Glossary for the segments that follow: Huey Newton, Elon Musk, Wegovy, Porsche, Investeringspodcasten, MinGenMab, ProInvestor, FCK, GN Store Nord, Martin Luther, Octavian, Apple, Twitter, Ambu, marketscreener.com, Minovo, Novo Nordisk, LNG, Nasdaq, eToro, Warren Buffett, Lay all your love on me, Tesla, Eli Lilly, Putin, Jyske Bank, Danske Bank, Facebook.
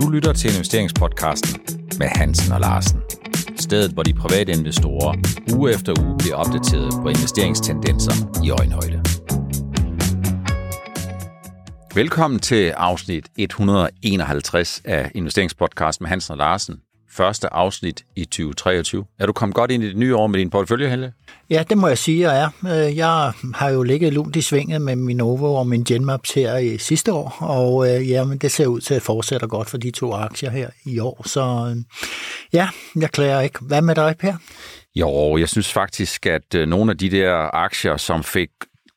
Du lytter til Investeringspodcasten med Hansen og Larsen. Stedet, hvor de private investorer uge efter uge bliver opdateret på investeringstendenser i øjenhøjde. Velkommen til afsnit 151 af Investeringspodcasten med Hansen og Larsen. Første afsnit i 2023. Er du kommet godt ind i det nye år med din portefølje, Helle? Ja, det må jeg sige, jeg er. Jeg har jo ligget lunt i svinget med Minovo og MinGenMab her i sidste år, og ja, men det ser ud til at fortsætte godt for de to aktier her i år, så ja, jeg klager ikke. Hvad med dig, Per? Jo, jeg synes faktisk, at nogle af de der aktier, som fik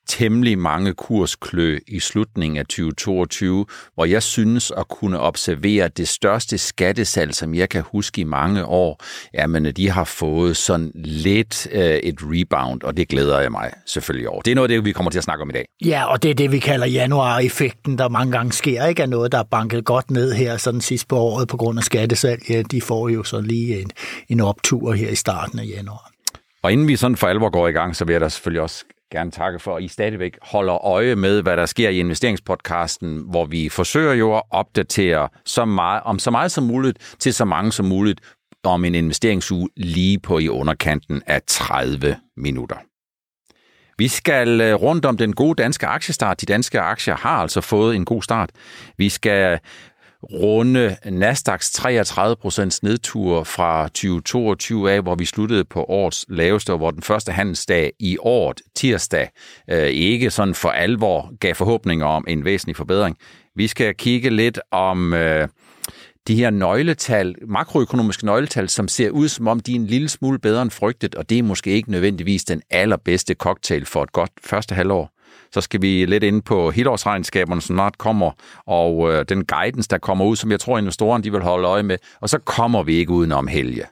temmelig mange kursklø i slutningen af 2022, hvor jeg synes at kunne observere det største skattesal, som jeg kan huske i mange år, jamen de har fået sådan lidt et rebound, og det glæder jeg mig selvfølgelig over. Det er noget af det, vi kommer til at snakke om i dag. Ja, og det er det, vi kalder januar-effekten, der mange gange sker, ikke? Er noget, der er banket godt ned her sådan sidst på året på grund af skattesal. Ja, de får jo så lige en optur her i starten af januar. Og inden vi sådan for alvor går i gang, så vil jeg da selvfølgelig også gerne takke for, at I stadigvæk holder øje med, hvad der sker i investeringspodcasten, hvor vi forsøger jo at opdatere så meget som muligt til så mange som muligt om en investeringsuge lige på i underkanten af 30 minutter. Vi skal rundt om den gode danske aktiestart. De danske aktier har altså fået en god start. Vi skal runde Nasdaqs 33% nedtur fra 2022 af, hvor vi sluttede på årets laveste, og hvor den første handelsdag i året, tirsdag, ikke sådan for alvor gav forhåbninger om en væsentlig forbedring. Vi skal kigge lidt om de her nøgletal, makroøkonomiske nøgletal, som ser ud som om de er en lille smule bedre end frygtet, og det er måske ikke nødvendigvis den allerbedste cocktail for et godt første halvår. Så skal vi lidt ind på helårsregnskaberne, som snart kommer, og den guidance, der kommer ud, som jeg tror, investorerne de vil holde øje med. Og så kommer vi ikke udenom Helge.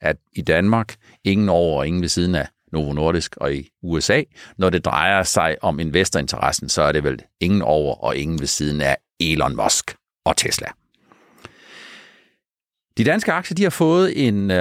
At i Danmark, ingen over og ingen ved siden af Novo Nordisk og i USA, når det drejer sig om investorinteressen, så er det vel ingen over og ingen ved siden af Elon Musk og Tesla. De danske aktier de har fået en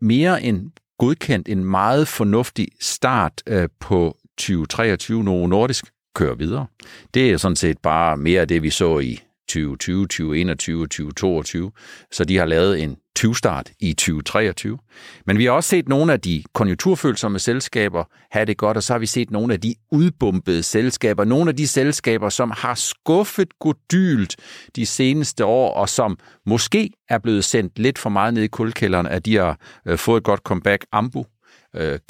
mere end godkendt, en meget fornuftig start på 2023. Novo Nordisk kører videre. Det er sådan set bare mere af det, vi så i 2020, 2021 og 2022, så de har lavet en 20-start i 2023. Men vi har også set nogle af de konjunkturfølsomme selskaber have det godt, og så har vi set nogle af de udbumpede selskaber, nogle af de selskaber, som har skuffet godylt de seneste år, og som måske er blevet sendt lidt for meget ned i kuldkælderen, at de har fået et godt comeback. Ambu,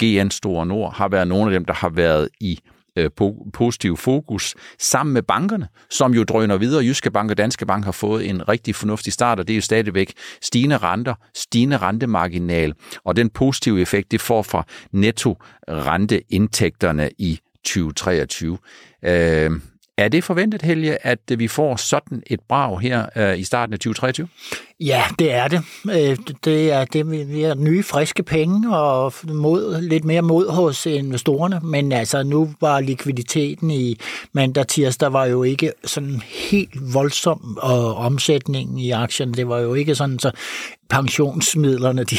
GN Store Nord har været nogle af dem, der har været i positiv fokus sammen med bankerne, som jo drøner videre. Jyske Bank og Danske Bank har fået en rigtig fornuftig start, og det er jo stadigvæk stigende renter, stigende rentemarginal, og den positive effekt, det får fra netto-renteindtægterne i 2023. Er det forventet, Helge, at vi får sådan et brag her i starten af 2023? Ja, det er det. Det er det med nye, friske penge og mod, lidt mere mod hos investorerne. Men altså, nu var likviditeten i mandag tirsdag var jo ikke sådan helt voldsom, og omsætningen i aktierne, det var jo ikke sådan, så pensionsmidlerne, de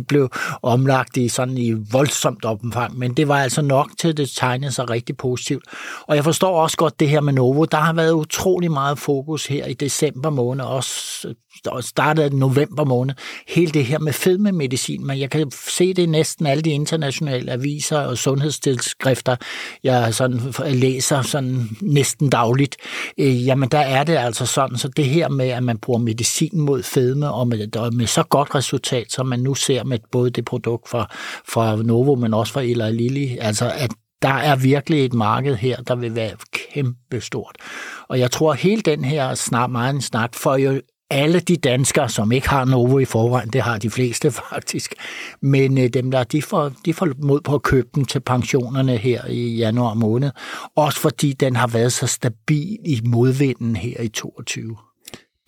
blev omlagt i sådan i voldsomt omfang, men det var altså nok til, at det tegnede sig rigtig positivt. Og jeg forstår også godt det her med Novo. Der har været utrolig meget fokus her i december måned, også startet i november måned. Hele det her med fedmemedicin, men jeg kan se det i næsten alle de internationale aviser og sundhedstilskrifter, jeg sådan læser sådan næsten dagligt. Jamen der er det altså sådan, så det her med, at man bruger medicin mod fedme, og med så godt resultat, som man nu ser med både det produkt fra Novo, men også fra Eli Lilly, altså at der er virkelig et marked her, der vil være kæmpestort. Og jeg tror, at hele den her snak for jo alle de danskere, som ikke har Novo i forvejen, det har de fleste faktisk, men dem der, de får mod på at købe den til pensionerne her i januar måned, også fordi den har været så stabil i modvinden her i 2022.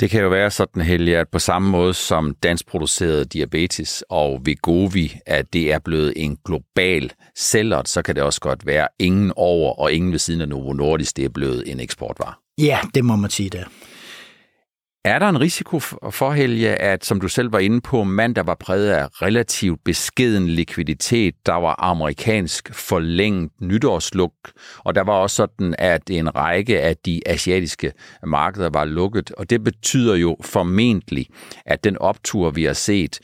Det kan jo være sådan, Helge, at på samme måde som danskproduceret diabetes og Wegovy, at det er blevet en global sælger, så kan det også godt være ingen over og ingen ved siden af Novo Nordisk, det er blevet en eksportvare. Ja, det må man sige der. Er der en risiko for, Helge, at, som du selv var inde på, mandag var præget af relativt beskeden likviditet, der var amerikansk forlænget nytårsluk, og der var også sådan, at en række af de asiatiske markeder var lukket, og det betyder jo formentlig, at den optur, vi har set,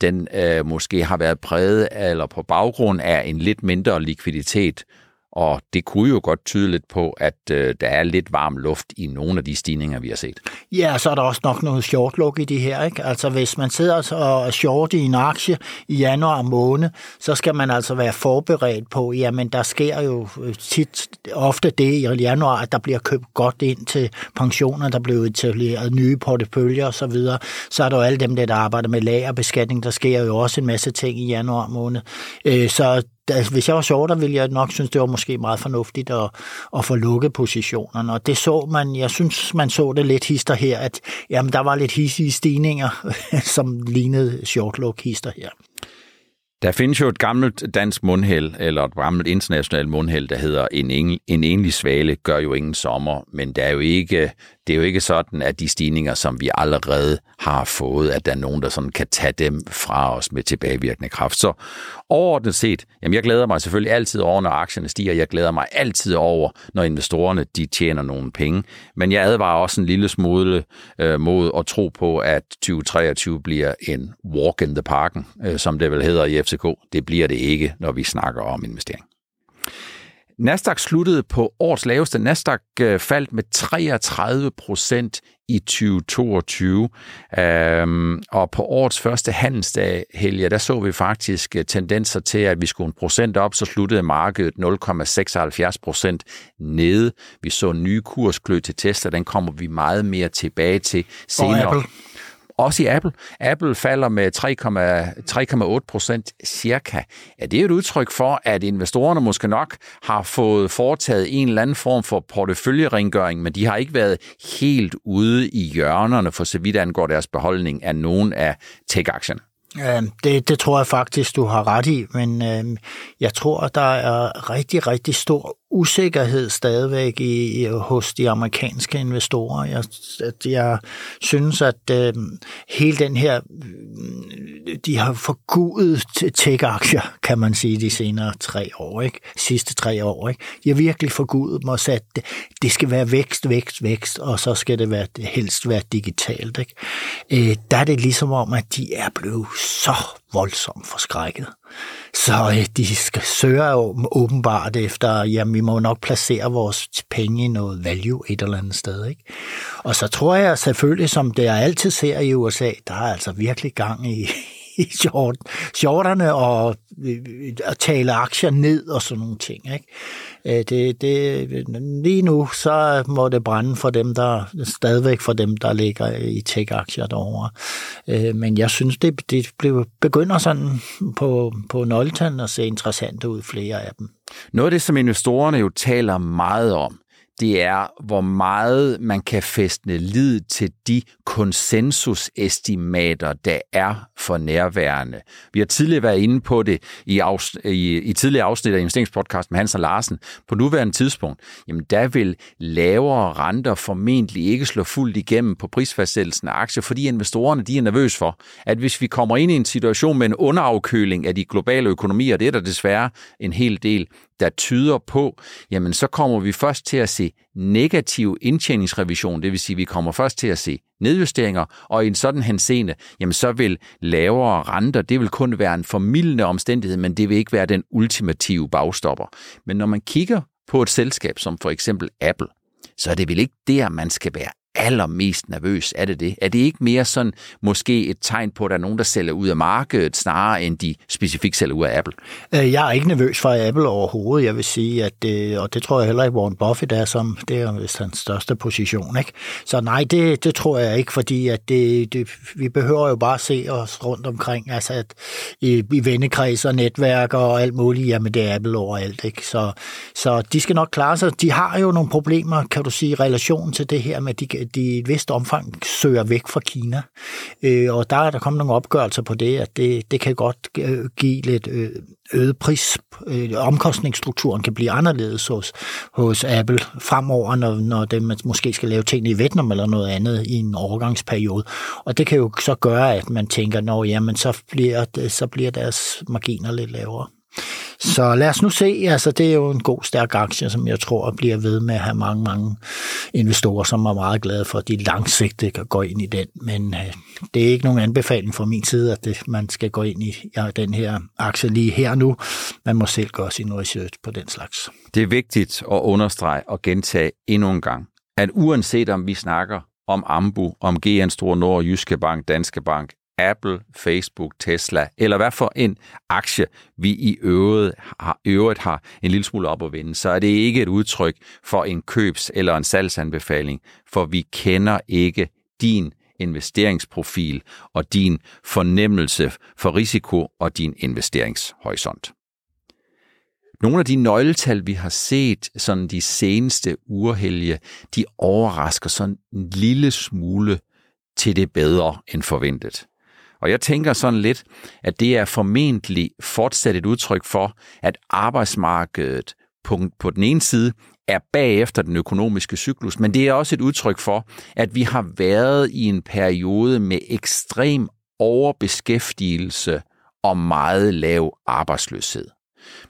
den måske har været præget eller på baggrund af en lidt mindre likviditet, og det kunne jo godt tyde lidt på, at der er lidt varm luft i nogle af de stigninger, vi har set. Ja, så er der også nok noget shortluk i det her, ikke? Altså, hvis man sidder og er short i en aktie i januar måned, så skal man altså være forberedt på, jamen, der sker jo tit ofte det i januar, at der bliver købt godt ind til pensioner, der bliver etableret nye porteføljer osv. Så er der jo alle dem, der arbejder med lagerbeskatning, der sker jo også en masse ting i januar måned. Så hvis jeg var shorter, ville jeg nok synes, det var måske meget fornuftigt at få lukket positionerne. Og det så man, jeg synes, man så det lidt hister her, at jamen, der var lidt hissige stigninger, som lignede shortluk-hister her. Der findes jo et gammelt dansk mundheld, eller et gammelt internationalt mundheld, der hedder, en enlig svale gør jo ingen sommer, men det er jo ikke sådan, at de stigninger, som vi allerede har fået, at der er nogen, der sådan kan tage dem fra os med tilbagevirkende kraft. Så overordnet set, jamen jeg glæder mig selvfølgelig altid over, når aktierne stiger, jeg glæder mig altid over, når investorerne de tjener nogle penge, men jeg advarer også en lille smule mod at tro på, at 2023 bliver en walk in the parken, som det vel hedder i FCK. Det bliver det ikke, når vi snakker om investering. Nasdaq sluttede på årets laveste. Nasdaq faldt med 33% i 2022. Og på årets første handelsdag, Helge, der så vi faktisk tendenser til, at vi skulle en procent op, så sluttede markedet 0,76% nede. Vi så nye kursklø til Tesla, den kommer vi meget mere tilbage til senere. Og Apple. Også i Apple. Apple falder med 3,8% cirka. Er det et udtryk for, at investorerne måske nok har fået foretaget en eller anden form for porteføljerengøring, men de har ikke været helt ude i hjørnerne, for så vidt angår deres beholdning af nogen af tech-aktierne? Det tror jeg faktisk, du har ret i, men jeg tror, der er rigtig, rigtig stor usikkerhed stadigvæk hos de amerikanske investorer. Jeg synes, at hele den her, de har forgudet tech-aktier, kan man sige, de senere 3 år, ikke? Sidste 3 år, ikke? De har virkelig forgudet dem og sat, det skal være vækst, og så skal det være, helst være digitalt, ikke? Der er det ligesom om, at de er blevet så voldsomt forskrækket. Så de søger jo åbenbart efter, jamen vi må nok placere vores penge i noget value et eller andet sted, ikke? Og så tror jeg selvfølgelig, som det jeg altid ser i USA, der er altså virkelig gang i shorterne og at tale aktier ned og sådan nogle ting, ikke? Lige nu, så må det brænde for dem, der stadigvæk for dem, der ligger i tech-aktier derovre. Men jeg synes, det begynder sådan på nøgletanden at se interessant ud, flere af dem. Noget af det, som investorerne jo taler meget om, det er, hvor meget man kan fæstne lid til de konsensusestimater, der er for nærværende. Vi har tidligere været inde på det i tidligere afsnit af investeringspodcasten med Hans og Larsen. På nuværende tidspunkt, jamen der vil lavere renter formentlig ikke slå fuldt igennem på prisfastsættelsen af aktier, fordi investorerne de er nervøse for, at hvis vi kommer ind i en situation med en underafkøling af de globale økonomier, det er der desværre en hel del, der tyder på, jamen så kommer vi først til at se negativ indtjeningsrevision, det vil sige, at vi kommer først til at se nedjusteringer, og i en sådan henseende, jamen så vil lavere renter, det vil kun være en formildende omstændighed, men det vil ikke være den ultimative bagstopper. Men når man kigger på et selskab som for eksempel Apple, så er det vel ikke der, man skal være allermest nervøs, er det? Er det ikke mere sådan, måske et tegn på, at der er nogen, der sælger ud af markedet, snarere end de specifikt sælger ud af Apple? Jeg er ikke nervøs for Apple overhovedet, jeg vil sige, at, og det tror jeg heller ikke, Warren Buffett er, som det er vist hans største position, ikke? Så nej, det tror jeg ikke, fordi at vi behøver jo bare se os rundt omkring, altså at i vennekreds og netværk og alt muligt, jamen det er Apple overalt, ikke? Så de skal nok klare sig. De har jo nogle problemer, kan du sige, i relation til det her med de de i et vist omfang søger væk fra Kina. Og der er der kommet nogle opgørelser på det, at det kan godt give lidt øget pris. Omkostningsstrukturen kan blive anderledes hos Apple fremover, når dem måske skal lave ting i Vietnam eller noget andet i en overgangsperiode. Og det kan jo så gøre, at man tænker, nå jamen, så bliver deres marginer lidt lavere. Så lad os nu se, altså det er jo en god, stærk aktie, som jeg tror bliver ved med at have mange, mange investorer, som er meget glade for, at de langsigtede kan gå ind i den. Men det er ikke nogen anbefaling fra min side, at man skal gå ind i den her aktie lige her nu. Man må selv gøre sin research på den slags. Det er vigtigt at understrege og gentage endnu en gang, at uanset om vi snakker om Ambu, om GN Store Nord, Jyske Bank, Danske Bank, Apple, Facebook, Tesla, eller hvad for en aktie, vi i øvrigt har en lille smule op at vinde, så er det ikke et udtryk for en købs- eller en salgsanbefaling, for vi kender ikke din investeringsprofil og din fornemmelse for risiko og din investeringshorisont. Nogle af de nøgletal, vi har set sådan de seneste urehelge, de overrasker sådan en lille smule til det bedre end forventet. Og jeg tænker sådan lidt, at det er formentlig fortsat et udtryk for, at arbejdsmarkedet på den ene side er bagefter den økonomiske cyklus, men det er også et udtryk for, at vi har været i en periode med ekstrem overbeskæftigelse og meget lav arbejdsløshed.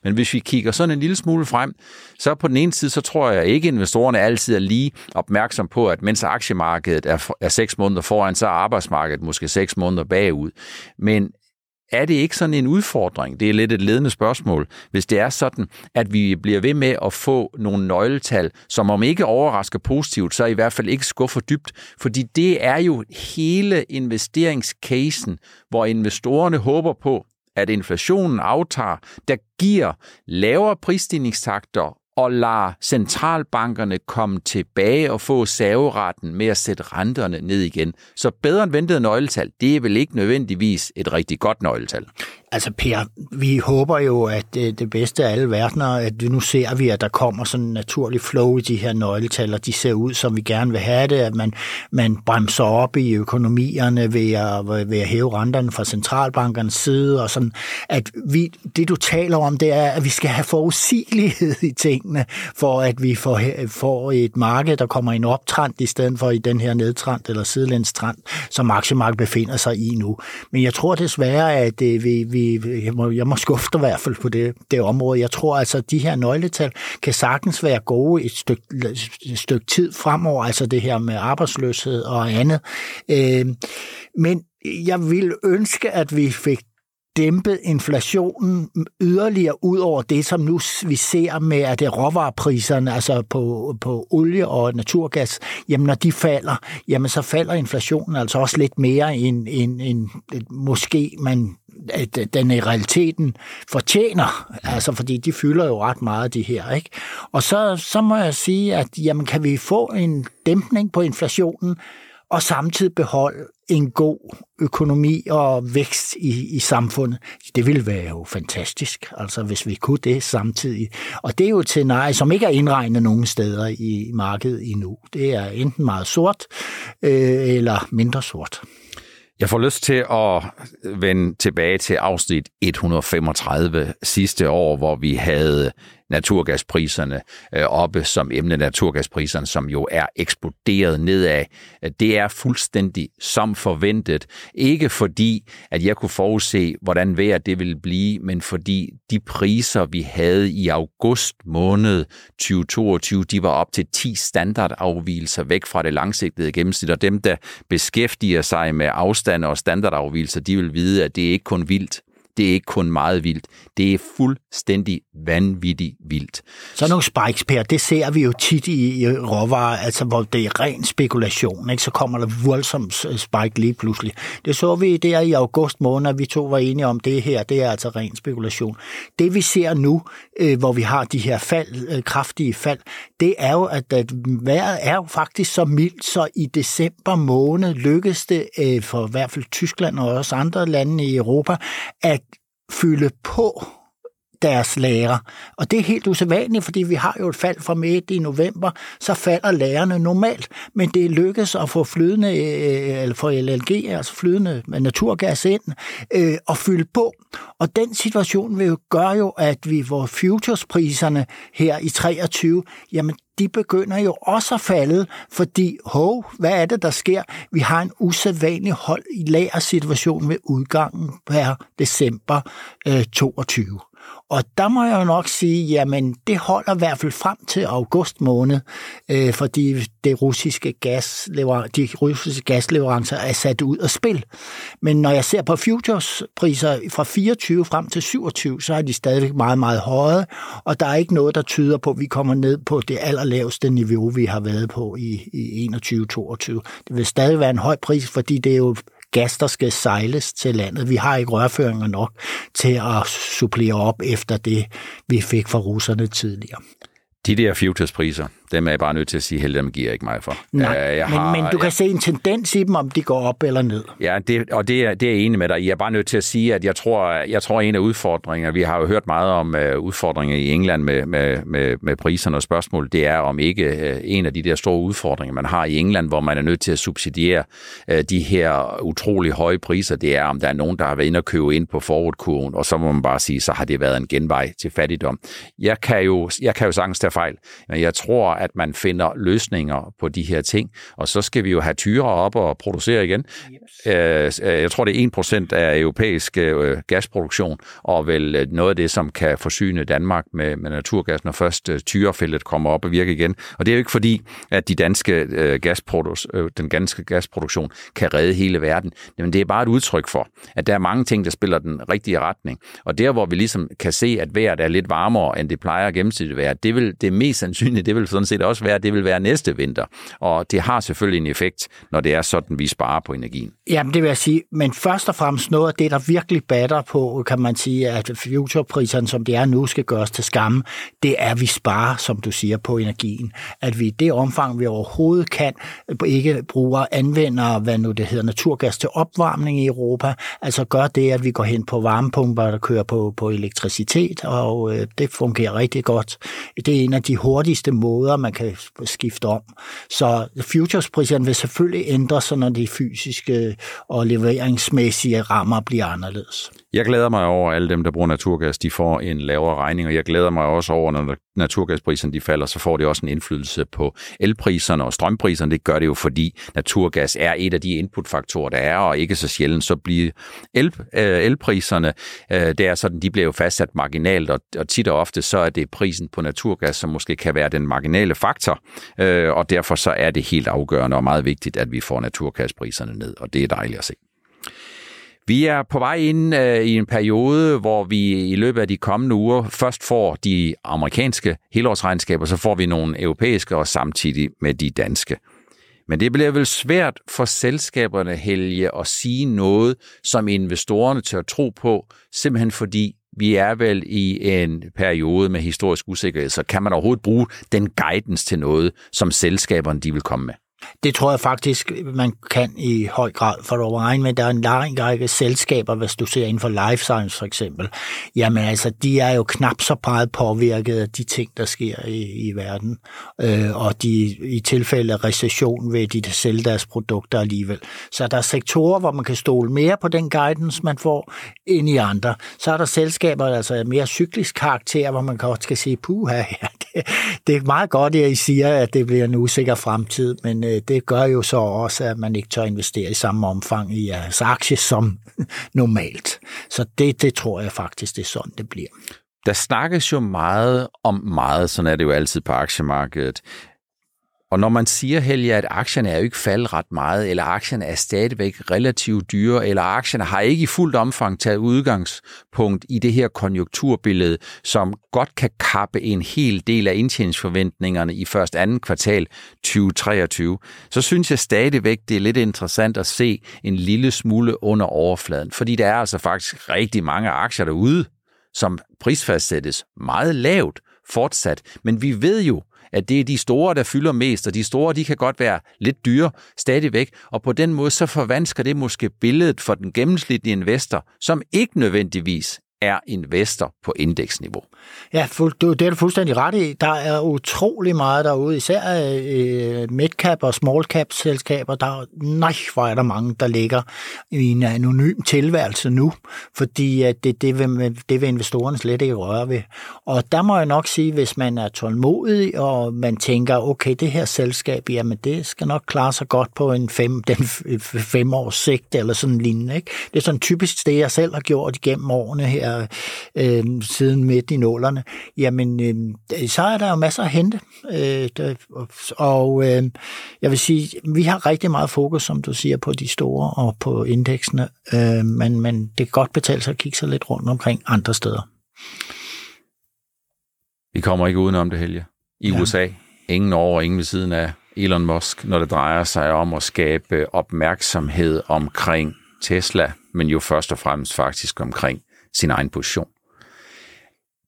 Men hvis vi kigger sådan en lille smule frem, så på den ene side, så tror jeg ikke, at investorerne altid er lige opmærksom på, at mens aktiemarkedet er 6 måneder foran, så er arbejdsmarkedet måske 6 måneder bagud. Men er det ikke sådan en udfordring? Det er lidt et ledende spørgsmål, hvis det er sådan, at vi bliver ved med at få nogle nøgletal, som om ikke overrasker positivt, så i hvert fald ikke skuffer dybt. Fordi det er jo hele investeringscasen, hvor investorerne håber på, at inflationen aftager, der giver lavere prisstigningstakter og lader centralbankerne komme tilbage og få serveretten med at sætte renterne ned igen. Så bedre end ventede nøgletal, det er vel ikke nødvendigvis et rigtig godt nøgletal? Altså Per, vi håber jo, at det bedste af alle verdener, at nu ser vi, at der kommer sådan en naturlig flow i de her nøgletal, og de ser ud, som vi gerne vil have det, at man bremser op i økonomierne ved at hæve renterne fra centralbankernes side, og sådan, at det du taler om, det er, at vi skal have forudsigelighed i tingene, for at vi får et marked, der kommer i en optrend, i stedet for i den her nedtrend eller sidelændstrend, som aktiemarkedet befinder sig i nu. Men jeg tror desværre, at jeg må skuffe dig i hvert fald på det område. Jeg tror altså, at de her nøgletal kan sagtens være gode et stykke tid fremover, altså det her med arbejdsløshed og andet. Men jeg vil ønske, at vi fik dæmpet inflationen yderligere ud over det, som nu vi ser med, at det råvarepriserne, altså på olie og naturgas, jamen når de falder, jamen så falder inflationen altså også lidt mere end måske man den i realiteten fortjener, altså fordi de fylder jo ret meget de her, ikke? Og så må jeg sige, at jamen kan vi få en dæmpning på inflationen og samtidig beholde en god økonomi og vækst i samfundet. Det ville være jo fantastisk, altså hvis vi kunne det samtidig. Og det er jo et scenarie, som ikke er indregnet nogen steder i markedet endnu. Det er enten meget sort eller mindre sort. Jeg får lyst til at vende tilbage til afsnit 135 sidste år, hvor vi havde naturgaspriserne oppe som emne. Naturgaspriserne, som jo er eksploderet nedad. Det er fuldstændig som forventet. Ikke fordi, at jeg kunne forudse, hvordan vejret det ville blive, men fordi de priser, vi havde i august måned 2022, de var op til 10 standardafvigelser væk fra det langsigtede gennemsnit. Og dem, der beskæftiger sig med afstand og standardafvigelser, de vil vide, at det ikke kun vildt. Det er ikke kun meget vildt. Det er fuldstændig vanvittigt vildt. Så nogle spikes, Per, det ser vi jo tit i råvarer, altså hvor det er ren spekulation, ikke? Så kommer der voldsomt spike lige pludselig. Det så vi der i august måned, vi to var enige om det her, det er altså ren spekulation. Det vi ser nu, hvor vi har de her fald, kraftige fald, det er jo, at vejret er jo faktisk så mildt, så i december måned lykkedes det for i hvert fald Tyskland og også andre lande i Europa, at fylde på deres lagre. Og det er helt usædvanligt, fordi vi har jo et fald fra midt i november, så falder lagrene normalt, men det lykkes at få flydende, eller få LNG, altså flydende naturgas ind, og fylde på. Og den situation vil jo gøre jo, at vores futurespriserne her i 23, jamen de begynder jo også at falde, fordi, hvad er det, der sker? Vi har en usædvanlig hold i lagersituation ved udgangen per december 22. Og der må jeg jo nok sige, jamen det holder i hvert fald frem til august måned, fordi de russiske gasleverancer er sat ud af spil. Men når jeg ser på futurespriser fra 24 frem til 27, så er de stadigvæk meget, meget høje, og der er ikke noget, der tyder på, at vi kommer ned på det allerlaveste niveau, vi har været på i 21-22. Det vil stadig være en høj pris, fordi det er jo gas, der skal sejles til landet. Vi har ikke rørføringer nok til at supplere op efter det, vi fik fra russerne tidligere. De der futurespriser, dem er jeg bare nødt til at sige, held dem giver jeg ikke mig for. Nej, men du kan se en tendens i dem, om de går op eller ned. Ja, det er jeg enig med dig. Jeg er bare nødt til at sige, at jeg tror en af udfordringerne, vi har jo hørt meget om udfordringer i England med priserne og spørgsmål, det er om ikke en af de der store udfordringer, man har i England, hvor man er nødt til at subsidiere de her utrolig høje priser, det er om der er nogen, der har været inde og købe ind på forwardkurven, og så må man bare sige, så har det været en genvej til fattigdom. Jeg kan jo sagtens tage fejl, men jeg tror, at man finder løsninger på de her ting, og så skal vi jo have tyre op og producere igen. Yes. Jeg tror, det er 1% af europæisk gasproduktion, og vel noget af det, som kan forsyne Danmark med naturgas, når først tyrefeltet kommer op og virker igen. Og det er jo ikke fordi, at den danske gasproduktion kan redde hele verden, men det er bare et udtryk for, at der er mange ting, der spiller den rigtige retning. Og der, hvor vi ligesom kan se, at vejret er lidt varmere, end det plejer gennemsnitligt at være, det mest sandsynligt, det vil sådan set også være, at det vil være næste vinter. Og det har selvfølgelig en effekt, når det er sådan, vi sparer på energien. Jamen, det vil jeg sige. Men først og fremmest noget af det, der virkelig batter på, kan man sige, at futurepriserne, som det er nu, skal gøres til skamme, det er, at vi sparer, som du siger, på energien. At vi i det omfang, vi overhovedet kan, ikke anvender, naturgas til opvarmning i Europa. Altså gør det, at vi går hen på varmepumper, der kører på elektricitet, og det fungerer rigtig godt. Det er en af de hurtigste måder, man kan skifte om. Så futurespriserne vil selvfølgelig ændre sig, når de fysiske og leveringsmæssige rammer bliver anderledes. Jeg glæder mig over, at alle dem, der bruger naturgas, de får en lavere regning, og jeg glæder mig også over, når naturgaspriserne de falder, så får det også en indflydelse på elpriserne og strømpriserne. Det gør det jo, fordi naturgas er et af de inputfaktorer, der er, og ikke så sjældent, så bliver elpriserne, det er sådan, de bliver jo fastsat marginalt, og tit og ofte så er det prisen på naturgas, som måske kan være den marginale faktor, og derfor så er det helt afgørende og meget vigtigt, at vi får naturgaspriserne ned, og det er dejligt at se. Vi er på vej ind i en periode, hvor vi i løbet af de kommende uger først får de amerikanske helårsregnskaber, så får vi nogle europæiske og samtidig med de danske. Men det bliver vel svært for selskaberne, Helge, at sige noget, som investorerne tør tro på, simpelthen fordi vi er vel i en periode med historisk usikkerhed, så kan man overhovedet bruge den guidance til noget, som selskaberne de vil komme med? Det tror jeg faktisk, man kan i høj grad, for du må regne med, at der er en lang række selskaber, hvis du ser inden for life science for eksempel. Jamen altså, de er jo knap så meget påvirket af de ting, der sker i verden. Og i tilfælde af recession vil de sælge deres produkter alligevel. Så der er sektorer, hvor man kan stole mere på den guidance, man får, end i andre. Så er der selskaber, altså af mere cyklisk karakter, hvor man godt skal sige, puha, det er meget godt, at I siger, at det bliver en usikker fremtid, men det gør jo så også, at man ikke tør investere i samme omfang i jeres aktie som normalt. Så det tror jeg faktisk, det er sådan, det bliver. Der snakkes jo meget om meget, sådan er det jo altid på aktiemarkedet. Og når man siger, Helge, at aktierne er jo ikke faldet ret meget, eller aktierne er stadigvæk relativt dyre, eller aktierne har ikke i fuldt omfang taget udgangspunkt i det her konjunkturbillede, som godt kan kappe en hel del af indtjeningsforventningerne i først andet kvartal 2023, så synes jeg stadigvæk, det er lidt interessant at se en lille smule under overfladen, fordi der er altså faktisk rigtig mange aktier derude, som prisfastsættes meget lavt fortsat, men vi ved jo, at det er de store, der fylder mest, og de store, de kan godt være lidt dyre stadigvæk, og på den måde så forvansker det måske billedet for den gennemsnitlige investor, som ikke nødvendigvis er investor på indeksniveau. Ja, det er du fuldstændig ret i. Der er utrolig meget derude, især midcap og smallcap selskaber. Hvor er der mange, der ligger i en anonym tilværelse nu, fordi det vil investorerne slet ikke røre ved. Og der må jeg nok sige, hvis man er tålmodig, og man tænker, okay, det her selskab, jamen det skal nok klare sig godt på en femårs sigt, eller sådan lignende. Ikke? Det er sådan typisk det, jeg selv har gjort igennem årene her, siden midt i nullerne. Jamen, så er der jo masser at hente. Jeg vil sige, vi har rigtig meget fokus, som du siger, på de store og på indeksene, men det kan godt betale sig at kigge sig lidt rundt omkring andre steder. Vi kommer ikke udenom det, Helge. USA, ingen over, ingen ved siden af Elon Musk, når det drejer sig om at skabe opmærksomhed omkring Tesla, men jo først og fremmest faktisk omkring sin egen position.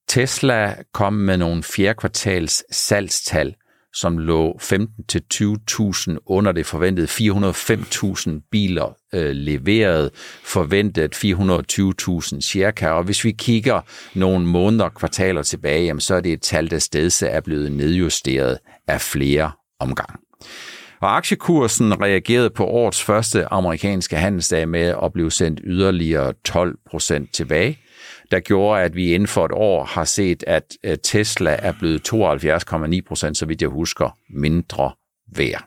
Tesla kom med nogle fjerde kvartals salgstal, som lå 15.000 til 20.000 under det forventede. 405.000 biler leveret, forventet 420.000 cirka. Og hvis vi kigger nogle måneder og kvartaler tilbage, jamen, så er det et tal, der stedse er blevet nedjusteret af flere omgange. Og aktiekursen reagerede på årets første amerikanske handelsdag med at blive sendt yderligere 12% tilbage, der gjorde, at vi inden for et år har set, at Tesla er blevet 72,9%, så vidt jeg husker, mindre værd.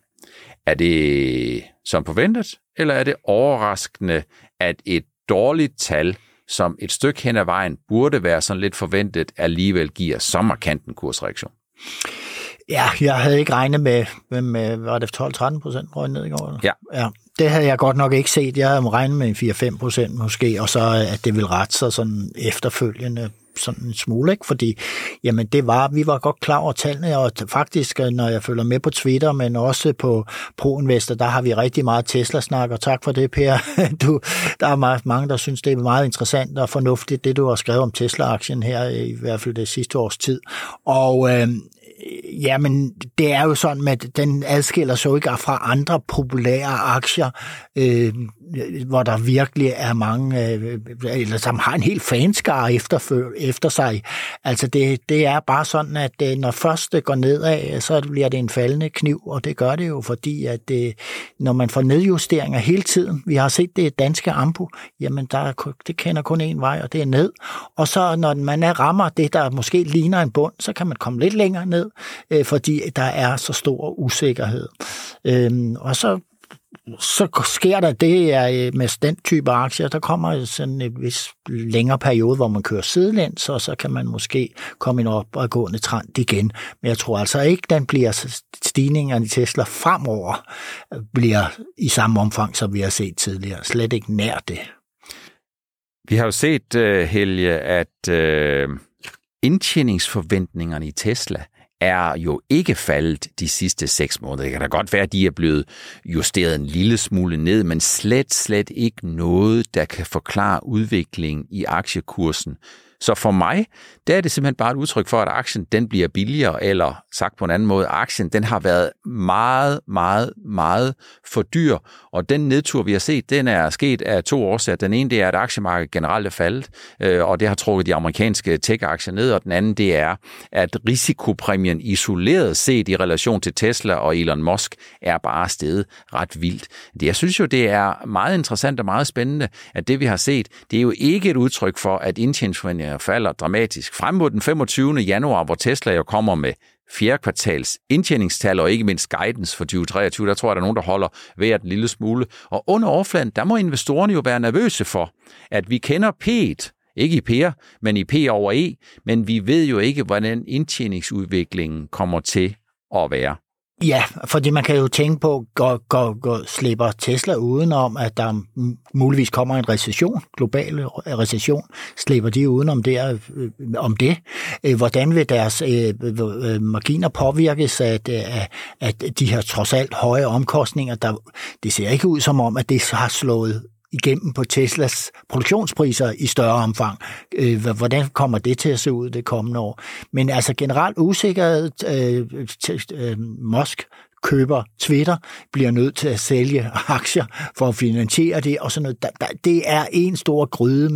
Er det som forventet, eller er det overraskende, at et dårligt tal, som et stykke hen ad vejen burde være sådan lidt forventet, alligevel giver så markant en kursreaktion? Ja, jeg havde ikke regnet med var det 12-13% røg ned i går? Ja. Det havde jeg godt nok ikke set. Jeg havde regnet med en 4-5% måske, og så at det ville rette sig sådan efterfølgende sådan en smule, ikke? Fordi jamen vi var godt klar over tallene, og faktisk, når jeg følger med på Twitter, men også på ProInvestor, der har vi rigtig meget Tesla-snak, og tak for det, Per. Der er mange, der synes, det er meget interessant og fornuftigt, det du har skrevet om Tesla-aktien her, i hvert fald det sidste års tid. Og jamen, det er jo sådan, at den adskiller sig jo ikke fra andre populære aktier, hvor der virkelig er mange, eller som har en hel fanskare efter sig. Altså, det er bare sådan, at når først det går nedad, så bliver det en faldende kniv, og det gør det jo, fordi at når man får nedjusteringer hele tiden, vi har set det danske Ambu, jamen, det kender kun én vej, og det er ned. Og så, når man rammer det, der måske ligner en bund, så kan man komme lidt længere ned, fordi der er så stor usikkerhed. Og så sker der det med den type aktier, der kommer sådan en vis længere periode, hvor man kører sidelæns, og så kan man måske komme en opadgående trend igen. Men jeg tror altså ikke, den bliver stigningerne i Tesla fremover bliver i samme omfang, som vi har set tidligere. Slet ikke nær det. Vi har jo set, Helge, at indtjeningsforventningerne i Tesla er jo ikke faldet de sidste 6 måneder. Det kan da godt være, at de er blevet justeret en lille smule ned, men slet ikke noget, der kan forklare udviklingen i aktiekursen. Så for mig, der er det simpelthen bare et udtryk for, at aktien den bliver billigere, eller sagt på en anden måde, aktien den har været meget, meget, meget for dyr, og den nedtur, vi har set, den er sket af 2 årsager. Den ene, det er, at aktiemarkedet generelt er faldet, og det har trukket de amerikanske tech-aktier ned, og den anden, det er, at risikopræmien isoleret set i relation til Tesla og Elon Musk er bare steget ret vildt. Jeg synes jo, det er meget interessant og meget spændende, at det, vi har set, det er jo ikke et udtryk for, at indtjeningsforventningerne falder dramatisk. Frem mod den 25. januar, hvor Tesla jo kommer med 4. kvartals indtjeningstal, og ikke mindst guidance for 2023, der tror jeg, der er nogen, der holder vejret en lille smule. Og under overfladen, der må investorerne jo være nervøse for, at vi kender P'et, ikke i P'er, men i P over E, men vi ved jo ikke, hvordan indtjeningsudviklingen kommer til at være. Ja, fordi man kan jo tænke på, slipper Tesla udenom, at der muligvis kommer en recession, global recession, slipper de udenom det? Hvordan vil deres marginer påvirkes af de her trods alt høje omkostninger? Det ser ikke ud som om, at det har slået igennem på Teslas produktionspriser i større omfang. Hvordan kommer det til at se ud det kommende år? Men altså generelt usikkerhed, Musk køber Twitter, bliver nødt til at sælge aktier for at finansiere det, og sådan noget. Det er en stor gryde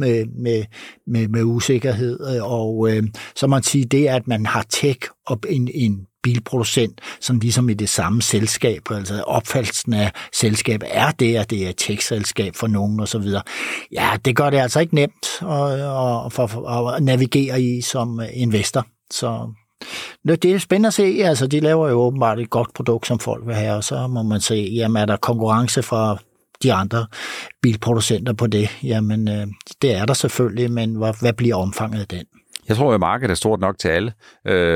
med usikkerhed, og så man siger det, at man har tech op en bilproducent, som ligesom i det samme selskab, altså opfaldelsen af selskabet er det, at det er et tech-selskab for nogen og så videre. Ja, det gør det altså ikke nemt at navigere i som investor. Så det er spændende at se. Altså, de laver jo åbenbart et godt produkt, som folk vil have, og så må man se, jamen er der konkurrence fra de andre bilproducenter på det? Jamen, det er der selvfølgelig, men hvad bliver omfanget af den? Jeg tror, at markedet er stort nok til alle,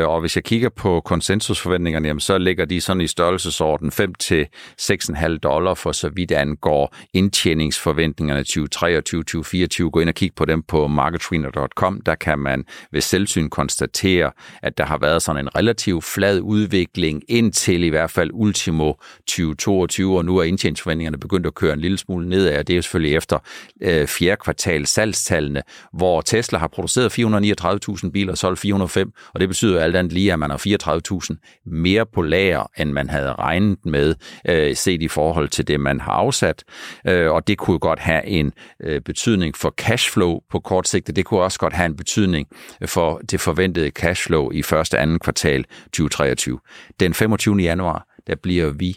og hvis jeg kigger på konsensusforventningerne, jamen, så ligger de sådan i størrelsesorden $5 til $6,5 for så vidt angår indtjeningsforventningerne 2023, 2024. Gå ind og kig på dem på marketscreener.com. Der kan man ved selvsyn konstatere, at der har været sådan en relativ flad udvikling indtil i hvert fald ultimo 2022, og nu er indtjeningsforventningerne begyndt at køre en lille smule nedad, og det er selvfølgelig efter fjerde kvartal salgstallene, hvor Tesla har produceret 439.000 biler og solgt 405, og det betyder alt andet lige, at man har 34.000 mere på lager, end man havde regnet med, set i forhold til det, man har afsat. Og det kunne godt have en betydning for cashflow på kort sigt, og det kunne også godt have en betydning for det forventede cashflow i første og anden kvartal 2023. Den 25. januar, der bliver vi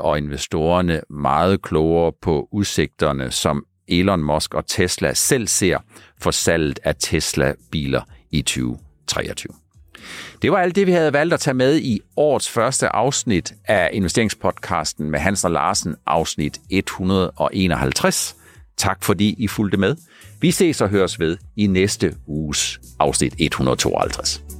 og investorerne meget klogere på udsigterne, som Elon Musk og Tesla selv ser for salget af Tesla-biler i 2023. Det var alt det, vi havde valgt at tage med i årets første afsnit af investeringspodcasten med Hans og Larsen, afsnit 151. Tak fordi I fulgte med. Vi ses og høres ved i næste uges afsnit 152.